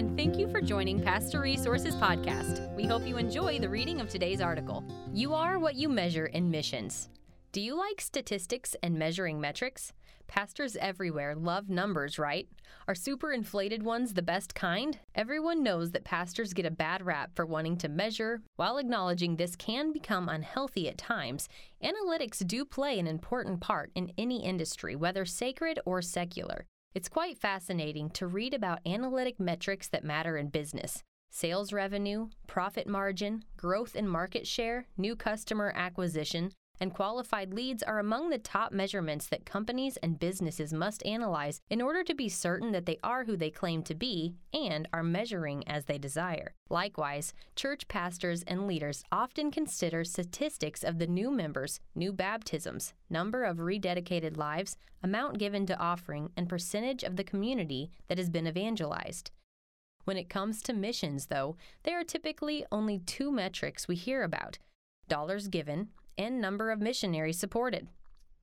and thank you for joining Pastor Resources Podcast. We hope you enjoy the reading of today's article. You are what you measure in missions. Do you like statistics and measuring metrics? Pastors everywhere love numbers, right? Are super inflated ones the best kind? Everyone knows that pastors get a bad rap for wanting to measure. While acknowledging this can become unhealthy at times, analytics do play an important part in any industry, whether sacred or secular. It's quite fascinating to read about analytic metrics that matter in business. Sales revenue, profit margin, growth in market share, new customer acquisition, and qualified leads are among the top measurements that companies and businesses must analyze in order to be certain that they are who they claim to be and are measuring as they desire. Likewise, church pastors and leaders often consider statistics of the new members, new baptisms, number of rededicated lives, amount given to offering, and percentage of the community that has been evangelized. When it comes to missions, though, there are typically only two metrics we hear about: dollars given and number of missionaries supported.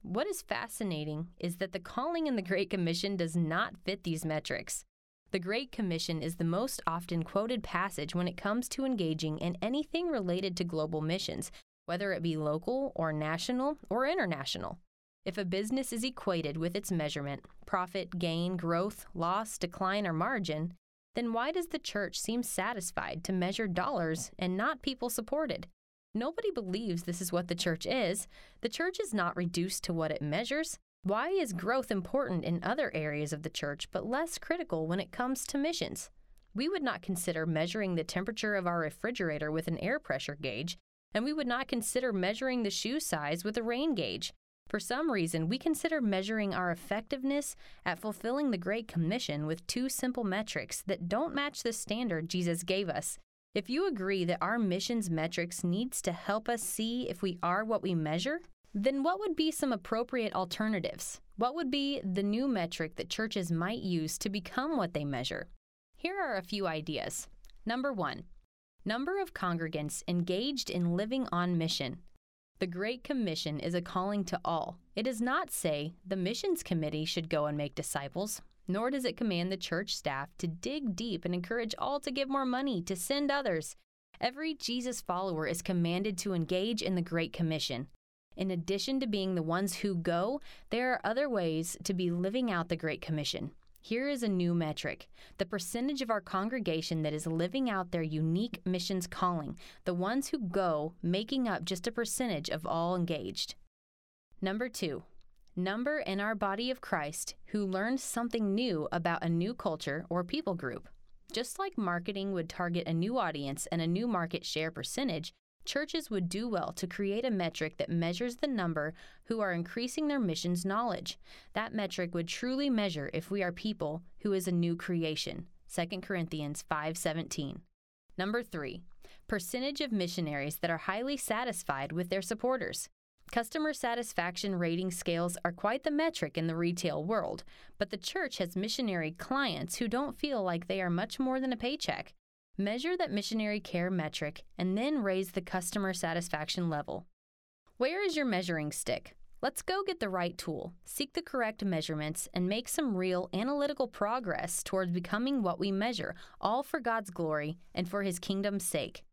What is fascinating is that the calling in the Great Commission does not fit these metrics. The Great Commission is the most often quoted passage when it comes to engaging in anything related to global missions, whether it be local or national or international. If a business is equated with its measurement, profit, gain, growth, loss, decline, or margin, then why does the church seem satisfied to measure dollars and not people supported? Nobody believes this is what the church is. The church is not reduced to what it measures. Why is growth important in other areas of the church but less critical when it comes to missions? We would not consider measuring the temperature of our refrigerator with an air pressure gauge, and we would not consider measuring the shoe size with a rain gauge. For some reason, we consider measuring our effectiveness at fulfilling the Great Commission with two simple metrics that don't match the standard Jesus gave us. If you agree that our missions metrics needs to help us see if we are what we measure, then what would be some appropriate alternatives? What would be the new metric that churches might use to become what they measure? Here are a few ideas. Number 1, number of congregants engaged in living on mission. The Great Commission is a calling to all. It does not say the missions committee should go and make disciples, nor does it command the church staff to dig deep and encourage all to give more money to send others. Every Jesus follower is commanded to engage in the Great Commission. In addition to being the ones who go, there are other ways to be living out the Great Commission. Here is a new metric: the percentage of our congregation that is living out their unique missions calling, the ones who go making up just a percentage of all engaged. Number 2. Number in our body of Christ who learned something new about a new culture or people group. Just like marketing would target a new audience and a new market share percentage, churches would do well to create a metric that measures the number who are increasing their missions knowledge. That metric would truly measure if we are people who is a new creation. 2 Corinthians 5:17. Number 3, percentage of missionaries that are highly satisfied with their supporters. Customer satisfaction rating scales are quite the metric in the retail world, but the church has missionary clients who don't feel like they are much more than a paycheck. Measure that missionary care metric and then raise the customer satisfaction level. Where is your measuring stick? Let's go get the right tool, seek the correct measurements, and make some real analytical progress towards becoming what we measure, all for God's glory and for His kingdom's sake.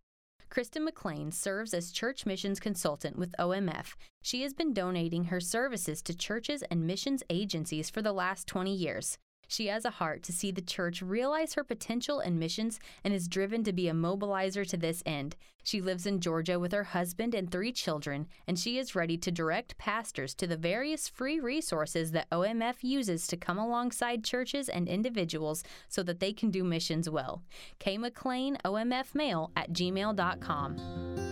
Kristen McLean serves as church missions consultant with OMF. She has been donating her services to churches and missions agencies for the last 20 years. She has a heart to see the church realize her potential in missions and is driven to be a mobilizer to this end. She lives in Georgia with her husband and 3 children, and she is ready to direct pastors to the various free resources that OMF uses to come alongside churches and individuals so that they can do missions well. KMcLean, OMFmail@gmail.com.